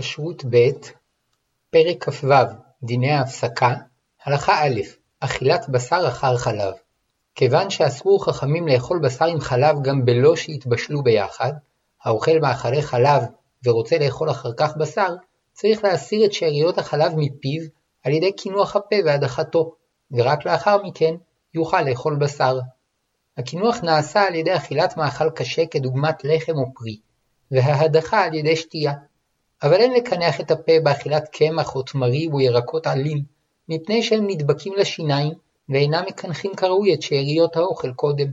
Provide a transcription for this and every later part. כשרות ב', פרק כ"ו, דיני ההפסקה, הלכה א', אכילת בשר אחר חלב. כיוון שאסרו חכמים לאכול בשר עם חלב גם בלא שהתבשלו ביחד, האוכל מאכלי חלב ורוצה לאכול אחר כך בשר, צריך להסיר את שאריות החלב מפיו על ידי קינוח הפה והדחתו, ורק לאחר מכן יוכל לאכול בשר. הקינוח נעשה על ידי אכילת מאכל קשה כדוגמת לחם או פרי, וההדחה על ידי שתייה. אבל אין לקנח את הפה באכילת קמח או תמרים או ירקות עלים, מפני שהם נדבקים לשיניים ואינם מקנחים כראוי את שאריות האוכל קודם.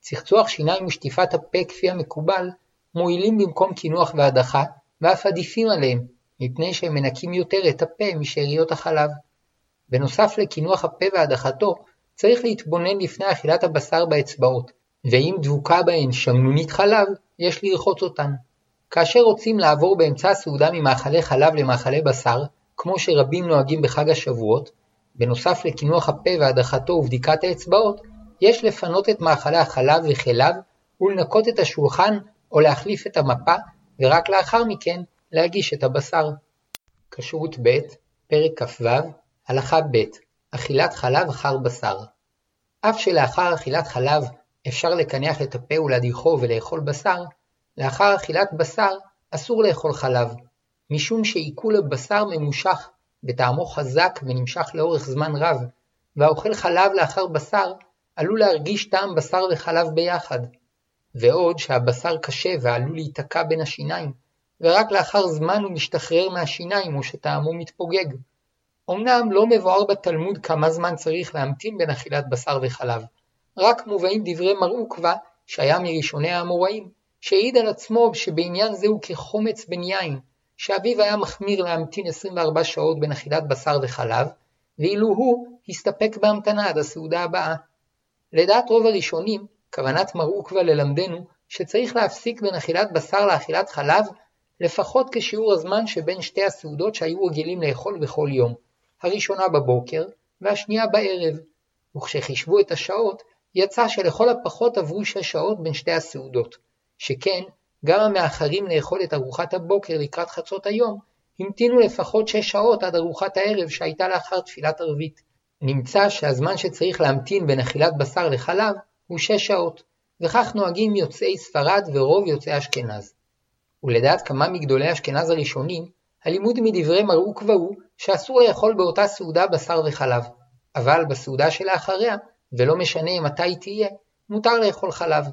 צחצוח שיניים ושטיפת הפה כפי המקובל מועילים במקום קינוח והדחה, ואף עדיפים עליהם, מפני שהם מנקים יותר את הפה משאריות החלב. בנוסף לקינוח הפה והדחתו, צריך להתבונן לפני אכילת הבשר באצבעות, ואם דבוקה בהן שמנונית חלב, יש לרחוץ אותן. כאשר רוצים לעבור באמצע הסעודה ממאכלי חלב למאכלי בשר, כמו שרבים נוהגים בחג השבועות, בנוסף לקינוח הפה והדחתו ובדיקת האצבעות, יש לפנות את מאכלי החלב וחלב ולנקות את השולחן או להחליף את המפה, ורק לאחר מכן להגיש את הבשר. כשרות ב', פרק כ"ו, הלכה ב', אכילת חלב אחר בשר. אף שלאחר אכילת חלב אפשר לקנח את הפה ולהדיחו ולאכול בשר, לאחר אכילת בשר אסור לאכול חלב, משום שעיכול הבשר ממושך וטעמו חזק ונמשך לאורך זמן רב, והאוכל חלב לאחר בשר עלול להרגיש טעם בשר וחלב ביחד, ועוד שהבשר קשה ועלול להיתקע בין השיניים, ורק לאחר זמן הוא משתחרר מהשיניים או שטעמו מתפוגג. אמנם לא מבואר בתלמוד כמה זמן צריך להמתין בין אכילת בשר וחלב, רק מובאים דברי מרעוקווה שהיה מראשוני האמוראים, שהעיד על עצמו שבעניין זה הוא כחומץ בן יין, שאביו היה מחמיר להמתין 24 שעות בין אכילת בשר וחלב, ואילו הוא הסתפק בהמתנה עד הסעודה הבאה. לדעת רוב הראשונים, כוונת מרעוקווה ללמדנו שצריך להפסיק בין אכילת בשר לאכילת חלב, לפחות כשיעור הזמן שבין שתי הסעודות שהיו רגילים לאכול בכל יום, הראשונה בבוקר והשנייה בערב, וכשחישבו את השעות יצא שלכל הפחות עברו 6 שעות בין שתי הסעודות, שכן גם המאחרים לאכול את ארוחת הבוקר לקראת חצות היום המתינו לפחות 6 שעות עד ארוחת הערב שהייתה לאחר תפילת ערבית. נמצא שהזמן שצריך להמתין בין אכילת בשר לחלב הוא 6 שעות, וכך נוהגים יוצאי ספרד ורוב יוצאי אשכנז. ולדעת כמה מגדולי אשכנז הראשונים, הלימוד מדברי מרעוקווה הוא שאסור לאכול באותה סעודה בשר וחלב, אבל בסעודה שלאחריה, ולא משנה מתי תהיה, מותר לאכול חלב.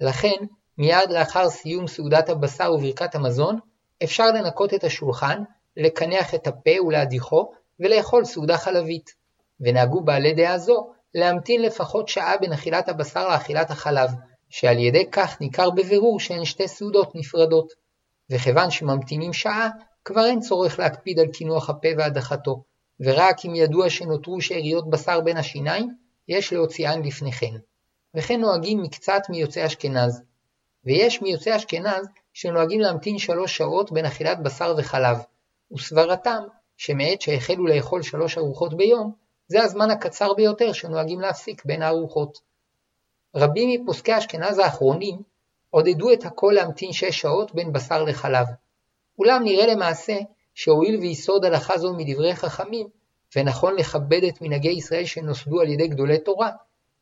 לכן, מיד לאחר סיום סעודת הבשר וברכת המזון, אפשר לנקות את השולחן, לקנח את הפה ולהדיחו, ולאכול סעודה חלבית. ונהגו בעלי דעה זו להמתין לפחות שעה בין אכילת הבשר לאכילת החלב, שעל ידי כך ניכר בבירור שהן 2 סעודות נפרדות. וכיוון שממתינים שעה, כבר אין צורך להקפיד על קינוח הפה והדחתו, ורק אם ידוע שנותרו שאריות בשר בין השיניים, יש להוציאן לפני כן. וכן נוהגים מקצת מיוצאי אשכנז. ויש מיוצאי אשכנז שנוהגים להמתין 3 שעות בין אכילת בשר וחלב, וסברתם שמעת שהחלו לאכול 3 ארוחות ביום, זה הזמן הקצר ביותר שנוהגים להפסיק בין הארוחות. רבים מפוסקי אשכנז האחרונים עודדו את הכל להמתין 6 שעות בין בשר לחלב. אולם נראה למעשה שהואיל ויסוד הלכה זו מדברי חכמים, ונכון לכבד את מנהגי ישראל שנוסדו על ידי גדולי תורה,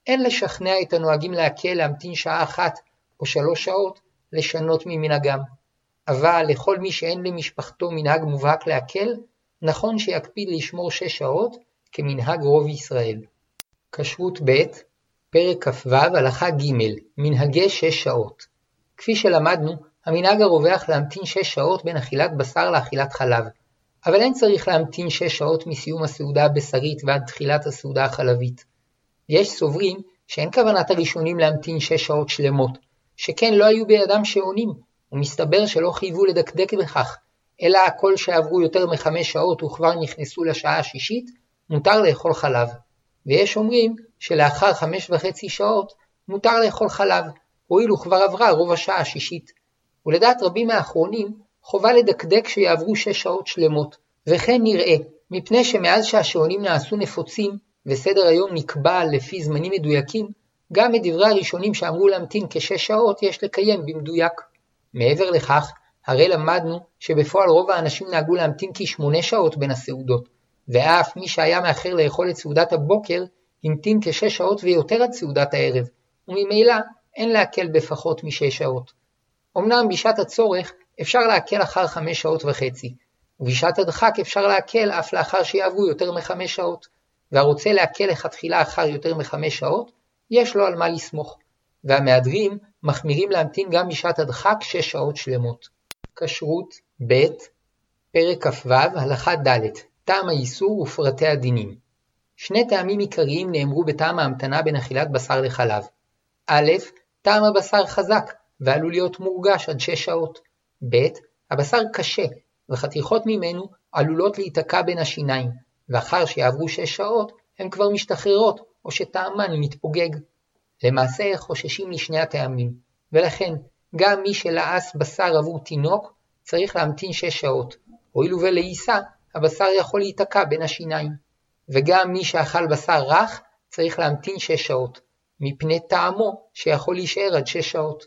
אין לשכנע את הנוהגים להקל להמתין 1 שעה או 3 שעות לשנות ממנהגם. אבל לכל מי שאין למשפחתו מנהג מובהק להקל, נכון שיקפיד לשמור 6 שעות כמנהג רוב ישראל. כשרות ב', פרק כ"ו, הלכה ג', מנהגי 6 שעות. כפי שלמדנו, המנהג הרווח להמתין 6 שעות בין אכילת בשר לאכילת חלב, אבל אין צריך להמתין 6 שעות מסיום הסעודה הבשרית ועד תחילת הסעודה החלבית. יש סוברים שאין כוונת הראשונים להמתין 6 שעות שלמות, שכן לא היו בידם שעונים, ומסתבר שלא חייבו לדקדק בכך, אלא הכל שעברו יותר מ5 שעות וכבר נכנסו לשעה השישית, מותר לאכול חלב. ויש אומרים שלאחר 5.5 שעות מותר לאכול חלב, הואיל וכבר עברה רוב השעה השישית. ולדעת רבים מהאחרונים, חובה לדקדק שיעברו 6 שעות שלמות, וכן נראה, מפני שמאז שהשעונים נעשו נפוצים, וסדר היום נקבע לפי זמנים מדויקים, גם את דברי הראשונים שאמרו להמתין כ6 שעות יש לקיים במדויק. מעבר לכך, הרי למדנו שבפועל רוב האנשים נהגו להמתין כ8 שעות בין הסעודות, ואף מי שהיה מאחר לאכול את סעודת הבוקר המתין כ6 שעות ויותר עד סעודת הערב, וממילא אין להקל בפחות מ6 שעות. אמנם בשעת הצורך אפשר להקל אחר 5.5 שעות, ובשעת הדחק אפשר להקל אף לאחר שיעברו יותר מ5 שעות, והרוצה להקל לכתחילה אחר יותר מ5 שעות, יש לו על מה לסמוך, והמהדרים מחמירים להמתין גם בשעת הדחק 6 שעות שלמות. כשרות ב' פרק כ"ו הלכה ד' טעם האיסור ופרטי הדינים. 2 טעמים עיקריים נאמרו בטעם ההמתנה בין אכילת בשר לחלב. א', טעם הבשר חזק ועלול להיות מורגש עד 6 שעות. ב', הבשר קשה וחתיכות ממנו עלולות להיתקע בין השיניים, ואחר שיעברו 6 שעות הן כבר משתחררות או שטעמן מתפוגג. למעשה חוששים ל2 הטעמים, ולכן גם מי שלעס בשר עבור תינוק צריך להמתין 6 שעות, הואילו ולעיסה הבשר יכול להיתקע בין השיניים, וגם מי שאכל בשר רך צריך להמתין 6 שעות, מפני טעמו שיכול להישאר עד 6 שעות.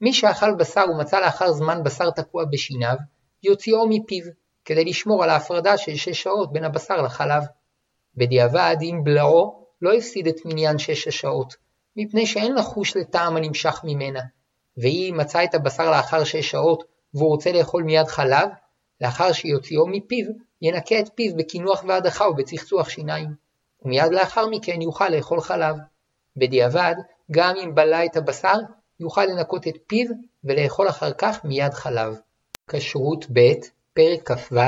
מי שאכל בשר ומצא לאחר זמן בשר תקוע בשיניו, יוציאו מפיו, כדי לשמור על ההפרדה של 6 שעות בין הבשר לחלב. בדיעבד אם בלעו לא הפסיד את מניין 6 השעות, מפני שאין לחוש לטעם הנמשך ממנה, והיא מצא את הבשר לאחר 6 שעות והוא רוצה לאכול מיד חלב, לאחר שיוציאו מפיו, ינקה את פיו בכינוח והדחה ובצחצוח שיניים, ומיד לאחר מכן יוכל לאכול חלב. בדיעבד, גם אם בלע את הבשר, יוכל לנקות את פיו ולאכול אחר כך מיד חלב. כשרות ב' פרק כ"ו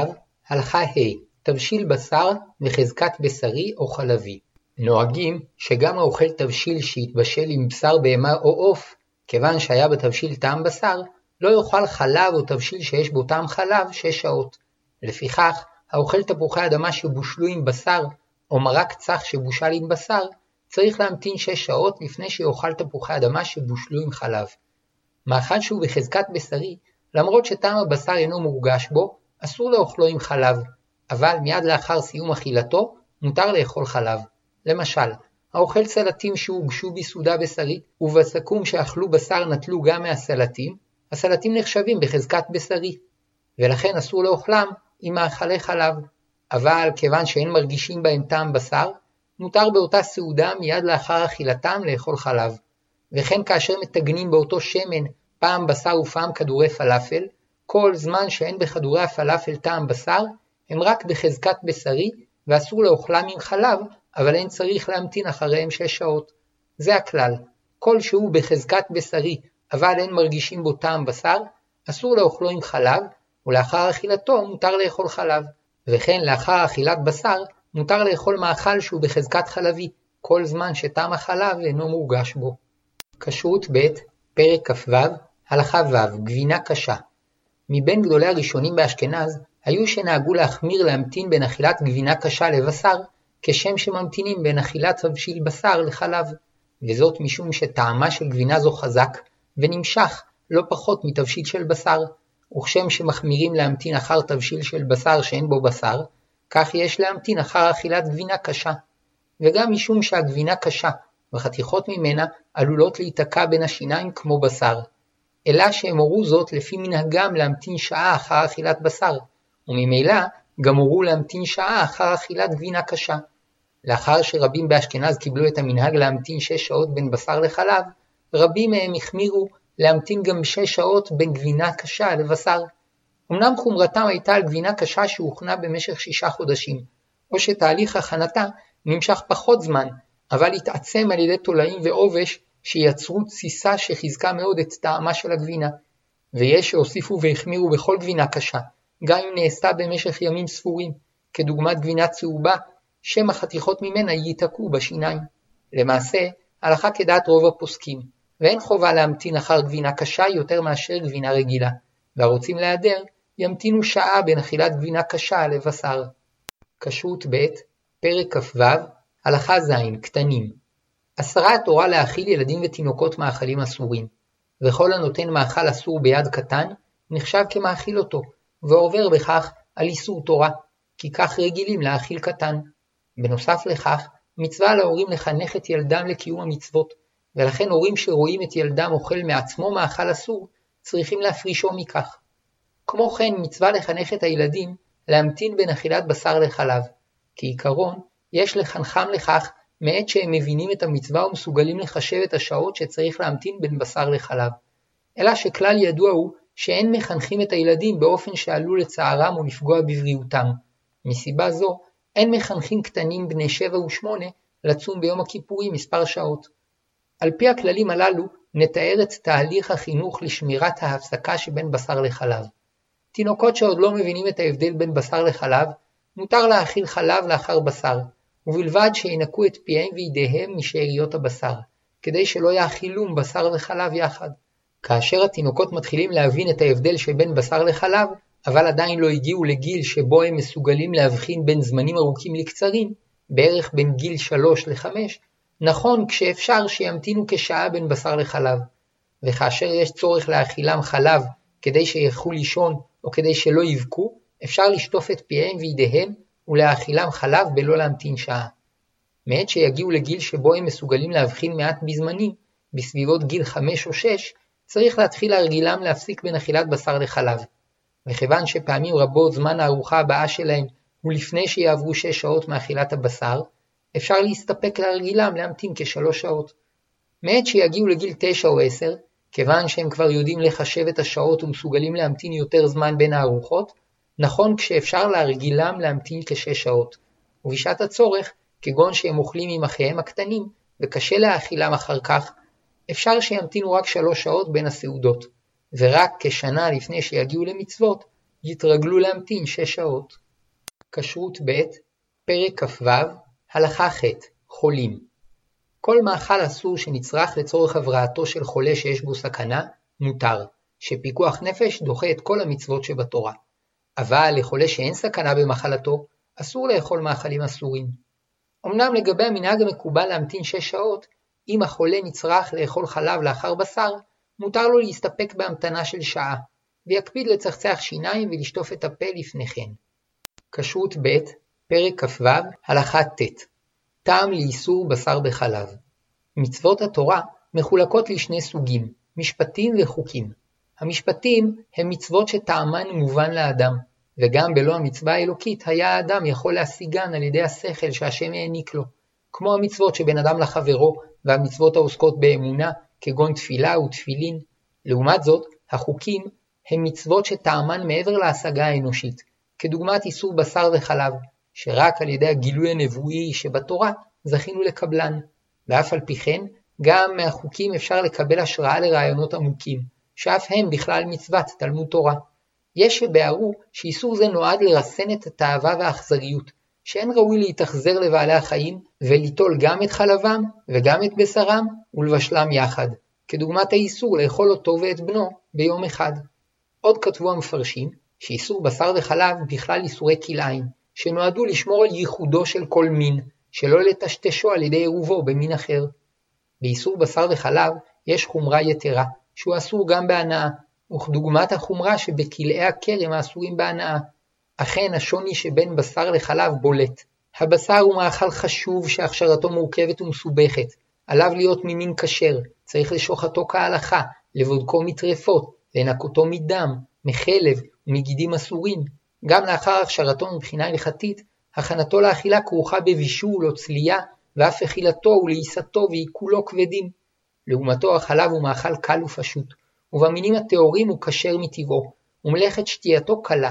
הלכה ה' תבשיל בשר וחזקת בשרי או חלבי. נוהגים שגם האוכל תבשיל שהתבשל עם בשר בהמה או עוף, כיוון שהיה בתבשיל טעם בשר, לא יאכל חלב או תבשיל שיש בו טעם חלב 6 שעות. לפיכך, האוכל תפוחי אדמה שבושלו עם בשר, או מרק צח שבושל עם בשר, צריך להמתין 6 שעות לפני שיאכל תפוחי אדמה שבושלו עם חלב. מאחד שהוא בחזקת בשרי, למרות שטעם הבשר אינו מורגש בו, אסור לאוכלו עם חלב, אבל מיד לאחר סיום אכילתו מותר לאכול חלב. למשל, האוכל סלטים שהוגשו בסעודה בשרית, ובסכום שאכלו בשר נטלו גם מהסלטים, הסלטים נחשבים בחזקת בשרי, ולכן אסור לאוכלם עם מאכלי חלב, אבל כיוון שאין מרגישים בהם טעם בשר, מותר באותה סעודה מיד לאחר אכילתם לאכול חלב. וכן כאשר מתגנים באותו שמן פעם בשר ופעם כדורי פלאפל, כל זמן שאין בכדורי הפלאפל טעם בשר, הם רק בחזקת בשרי, ואסור לאוכלם עם חלב, אבל אין צריך להמתין אחריהם 6 שעות. זה הכלל. כל שהוא בחזקת בשרי, אבל אין מרגישים בו טעם בשר, אסור לאוכלו עם חלב, ולאחר אכילתו מותר לאכול חלב. וכן לאחר אכילת בשר, מותר לאכול מאכל שהוא בחזקת חלבי, כל זמן שטעם החלב אינו מורגש בו. כשרות ב' פרק כ"ו הלכה ו' גבינה קשה. מבין גדולי הראשונים באשכנז, היו שנהגו להחמיר להמתין בין אכילת גבינה קשה לבשר, כשם שממתינים בין אכילת תבשיל בשר לחלב, וזאת משום שטעמה של גבינה זו חזק ונמשך לא פחות מתבשיל של בשר, וכשם שמחמירים להמתין אחר תבשיל של בשר שאין בו בשר, כך יש להמתין אחר אכילת גבינה קשה. וגם משום שהגבינה קשה וחתיכות ממנה עלולות להיתקע בין השיניים כמו בשר, אלא שהם הורו זאת לפי מנהגם להמתין שעה אחר אכילת בשר, וממילא גם הורו להמתין שעה אחר אכילת גבינה קשה. לאחר שרבים באשכנז קיבלו את המנהג להמתין 6 שעות בין בשר לחלב, רבים מהם החמירו להמתין גם 6 שעות בין גבינה קשה לבשר. אמנם חומרתם הייתה על גבינה קשה שהוכנה במשך 6 חודשים, או שתהליך הכנתה נמשך פחות זמן, אבל התעצם על ידי תולעים ועובש שיצרו תסיסה שחזקה מאוד את טעמה של הגבינה. ויש שהוסיפו והחמירו בכל גבינה קשה, גם אם נעשתה במשך ימים ספורים, כדוגמת גבינה צהובה, שם החתיכות ממנה ייתקעו בשיניים. למעשה, הלכה כדעת רוב הפוסקים, ואין חובה להמתין אחר גבינה קשה יותר מאשר גבינה רגילה, והרוצים להיעדר ימתינו שעה בין אכילת גבינה קשה לבשר. כשרות ב' פרק כ"ו הלכה ז' קטנים. אסרה התורה להאכיל ילדים ותינוקות מאכלים אסורים, וכל הנותן מאכל אסור ביד קטן נחשב כמאכיל אותו, ועובר בכך על איסור תורה, כי כך רגילים להאכיל קטן. בנוסף לכך, מצווה על ההורים לחנך את ילדם לקיום המצוות, ולכן הורים שרואים את ילדם אוכל מעצמו מאכל אסור, צריכים להפרישו מכך. כמו כן מצווה לחנך את הילדים להמתין בין אכילת בשר לחלב, כעיקרון יש לחנכם לכך מעת שהם מבינים את המצווה ומסוגלים לחשב את השעות שצריך להמתין בין בשר לחלב. אלא שכלל ידוע הוא שאין מחנכים את הילדים באופן שעלול לצערם ולפגוע בבריאותם. מסיבה זו, אין מחנכים קטנים בני 7 ו-8 לצום ביום הכיפורים מספר שעות. על פי הכללים הללו, נתאר את תהליך החינוך לשמירת ההפסקה שבין בשר לחלב. תינוקות שעוד לא מבינים את ההבדל בין בשר לחלב, מותר להאכיל חלב לאחר בשר, ובלבד שינקו את פיהם וידיהם משאריות הבשר, כדי שלא יאכילום בשר וחלב יחד. כאשר התינוקות מתחילים להבין את ההבדל שבין בשר לחלב, אבל עדיין לא הגיעו לגיל שבו הם מסוגלים להבחין בין זמנים ארוכים לקצרים, בערך בין גיל 3 ל-5, נכון כשאפשר שימתינו כשעה בין בשר לחלב. וכאשר יש צורך להאכילם חלב כדי שילכו לישון או כדי שלא יבכו, אפשר לשטוף את פיהם וידיהם ולהאכילם חלב בלא להמתין שעה. מעת שיגיעו לגיל שבו הם מסוגלים להבחין מעט בזמנים, בסביבות גיל 5 או 6, צריך להתחיל להרגילם להפסיק בין אכילת בשר לחלב. מכיוון שפעמים רבות זמן הארוחה הבאה שלהם הוא לפני שיעברו 6 שעות מאכילת הבשר, אפשר להסתפק להרגילם להמתין כ3 שעות. מעת שיגיעו לגיל 9 או 10, כיוון שהם כבר יודעים לחשב את השעות ומסוגלים להמתין יותר זמן בין הארוחות, נכון כשאפשר להרגילם להמתין כ6 שעות. ובשעת הצורך, כגון שהם אוכלים עם אחיהם הקטנים וקשה להאכילם אחר כך, אפשר שימתינו רק 3 שעות בין הסעודות, ורק כשנה לפני שיגיעו למצוות, יתרגלו להמתין 6 שעות. כשרות ב', פרק כ"ו, הלכה ח', חולים. כל מאכל אסור שנצרך לצורך הבראתו של חולה שיש בו סכנה, מותר, שפיקוח נפש דוחה את כל המצוות שבתורה. אבל לחולה שאין סכנה במחלתו, אסור לאכול מאכלים אסורים. אמנם לגבי המנהג המקובל להמתין 6 שעות, אם החולה נצרך לאכול חלב לאחר בשר, מותר לו להסתפק בהמתנה של שעה, ויקפיד לצחצח שיניים ולשטוף את הפה לפני כן. כשרות ב', פרק כ"ו, הלכה ט', טעם לאיסור בשר בחלב. מצוות התורה מחולקות לשני סוגים, משפטים וחוקים. המשפטים הם מצוות שטעמן מובן לאדם, וגם בלא המצווה האלוקית היה האדם יכול להשיגן על ידי השכל שהשם העניק לו, כמו המצוות שבין אדם לחברו והמצוות העוסקות באמונה, כגון תפילה ותפילין. לעומת זאת, החוקים הם מצוות שטעמן מעבר להשגה האנושית, כדוגמת איסור בשר וחלב, שרק על ידי הגילוי הנבואי שבתורה זכינו לקבלן. ואף על פי כן, גם מהחוקים אפשר לקבל השראה לרעיונות עמוקים, שאף הם בכלל מצוות תלמוד תורה. יש שבערו שאיסור זה נועד לרסן את התאווה והאכזריות, שאין ראוי להתאכזר לבעלי החיים וליטול גם את חלבם וגם את בשרם ולבשלם יחד, כדוגמת האיסור לאכול אותו ואת בנו ביום אחד. עוד כתבו המפרשים שאיסור בשר וחלב בכלל איסורי כלאיים, שנועדו לשמור על ייחודו של כל מין, שלא לטשטשו על ידי עירובו במין אחר. באיסור בשר וחלב יש חומרה יתרה, שהוא אסור גם בהנאה, וכדוגמת החומרה שבכלאי הכרם האסורים בהנאה. אכן השוני שבין בשר לחלב בולט. הבשר הוא מאכל חשוב שהכשרתו מורכבת ומסובכת. עליו להיות ממין כשר, צריך לשוחתו כהלכה, לבודקו מטרפות, לנקותו מדם, מחלב ומגידים אסורים. גם לאחר הכשרתו מבחינה הלכתית, הכנתו לאכילה כרוכה בבישול או צלייה, ואף אכילתו ולעיסתו ועיכולו כבדים. לעומתו החלב הוא מאכל קל ופשוט, ובמינים הטהורים הוא כשר מטבעו, ומלאכת שתייתו קלה.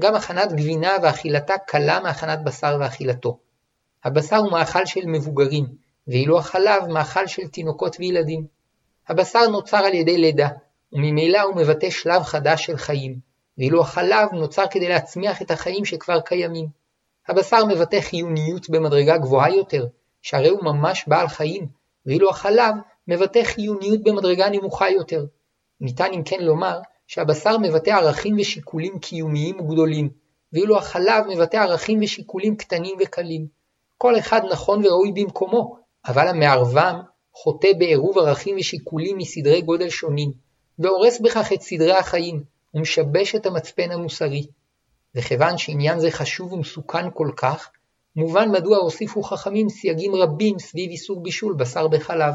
גם הכנת גבינה ואכילתה קלה מהכנת בשר ואכילתו. הבשר הוא מאכל של מבוגרים, ואילו החלב מאכל של תינוקות וילדים. הבשר נוצר על ידי לידה, וממילא הוא מבטא שלב חדש של חיים, ואילו החלב נוצר כדי להצמיח את החיים שכבר קיימים. הבשר מבטא חיוניות במדרגה גבוהה יותר, שהרי הוא ממש בעל חיים, ואילו החלב מבטא חיוניות במדרגה נמוכה יותר. ניתן אם כן לומר, שהבשר מבטא ערכים ושיקולים קיומיים וגדולים, ואילו החלב מבטא ערכים ושיקולים קטנים וקלים. כל אחד נכון וראוי במקומו, אבל המערבם חוטא בעירוב ערכים ושיקולים מסדרי גודל שונים, והורס בכך את סדרי החיים, ומשבש את המצפן המוסרי. וכיוון שעניין זה חשוב ומסוכן כל כך, מובן מדוע הוסיפו חכמים סייגים רבים סביב איסור בישול בשר בחלב.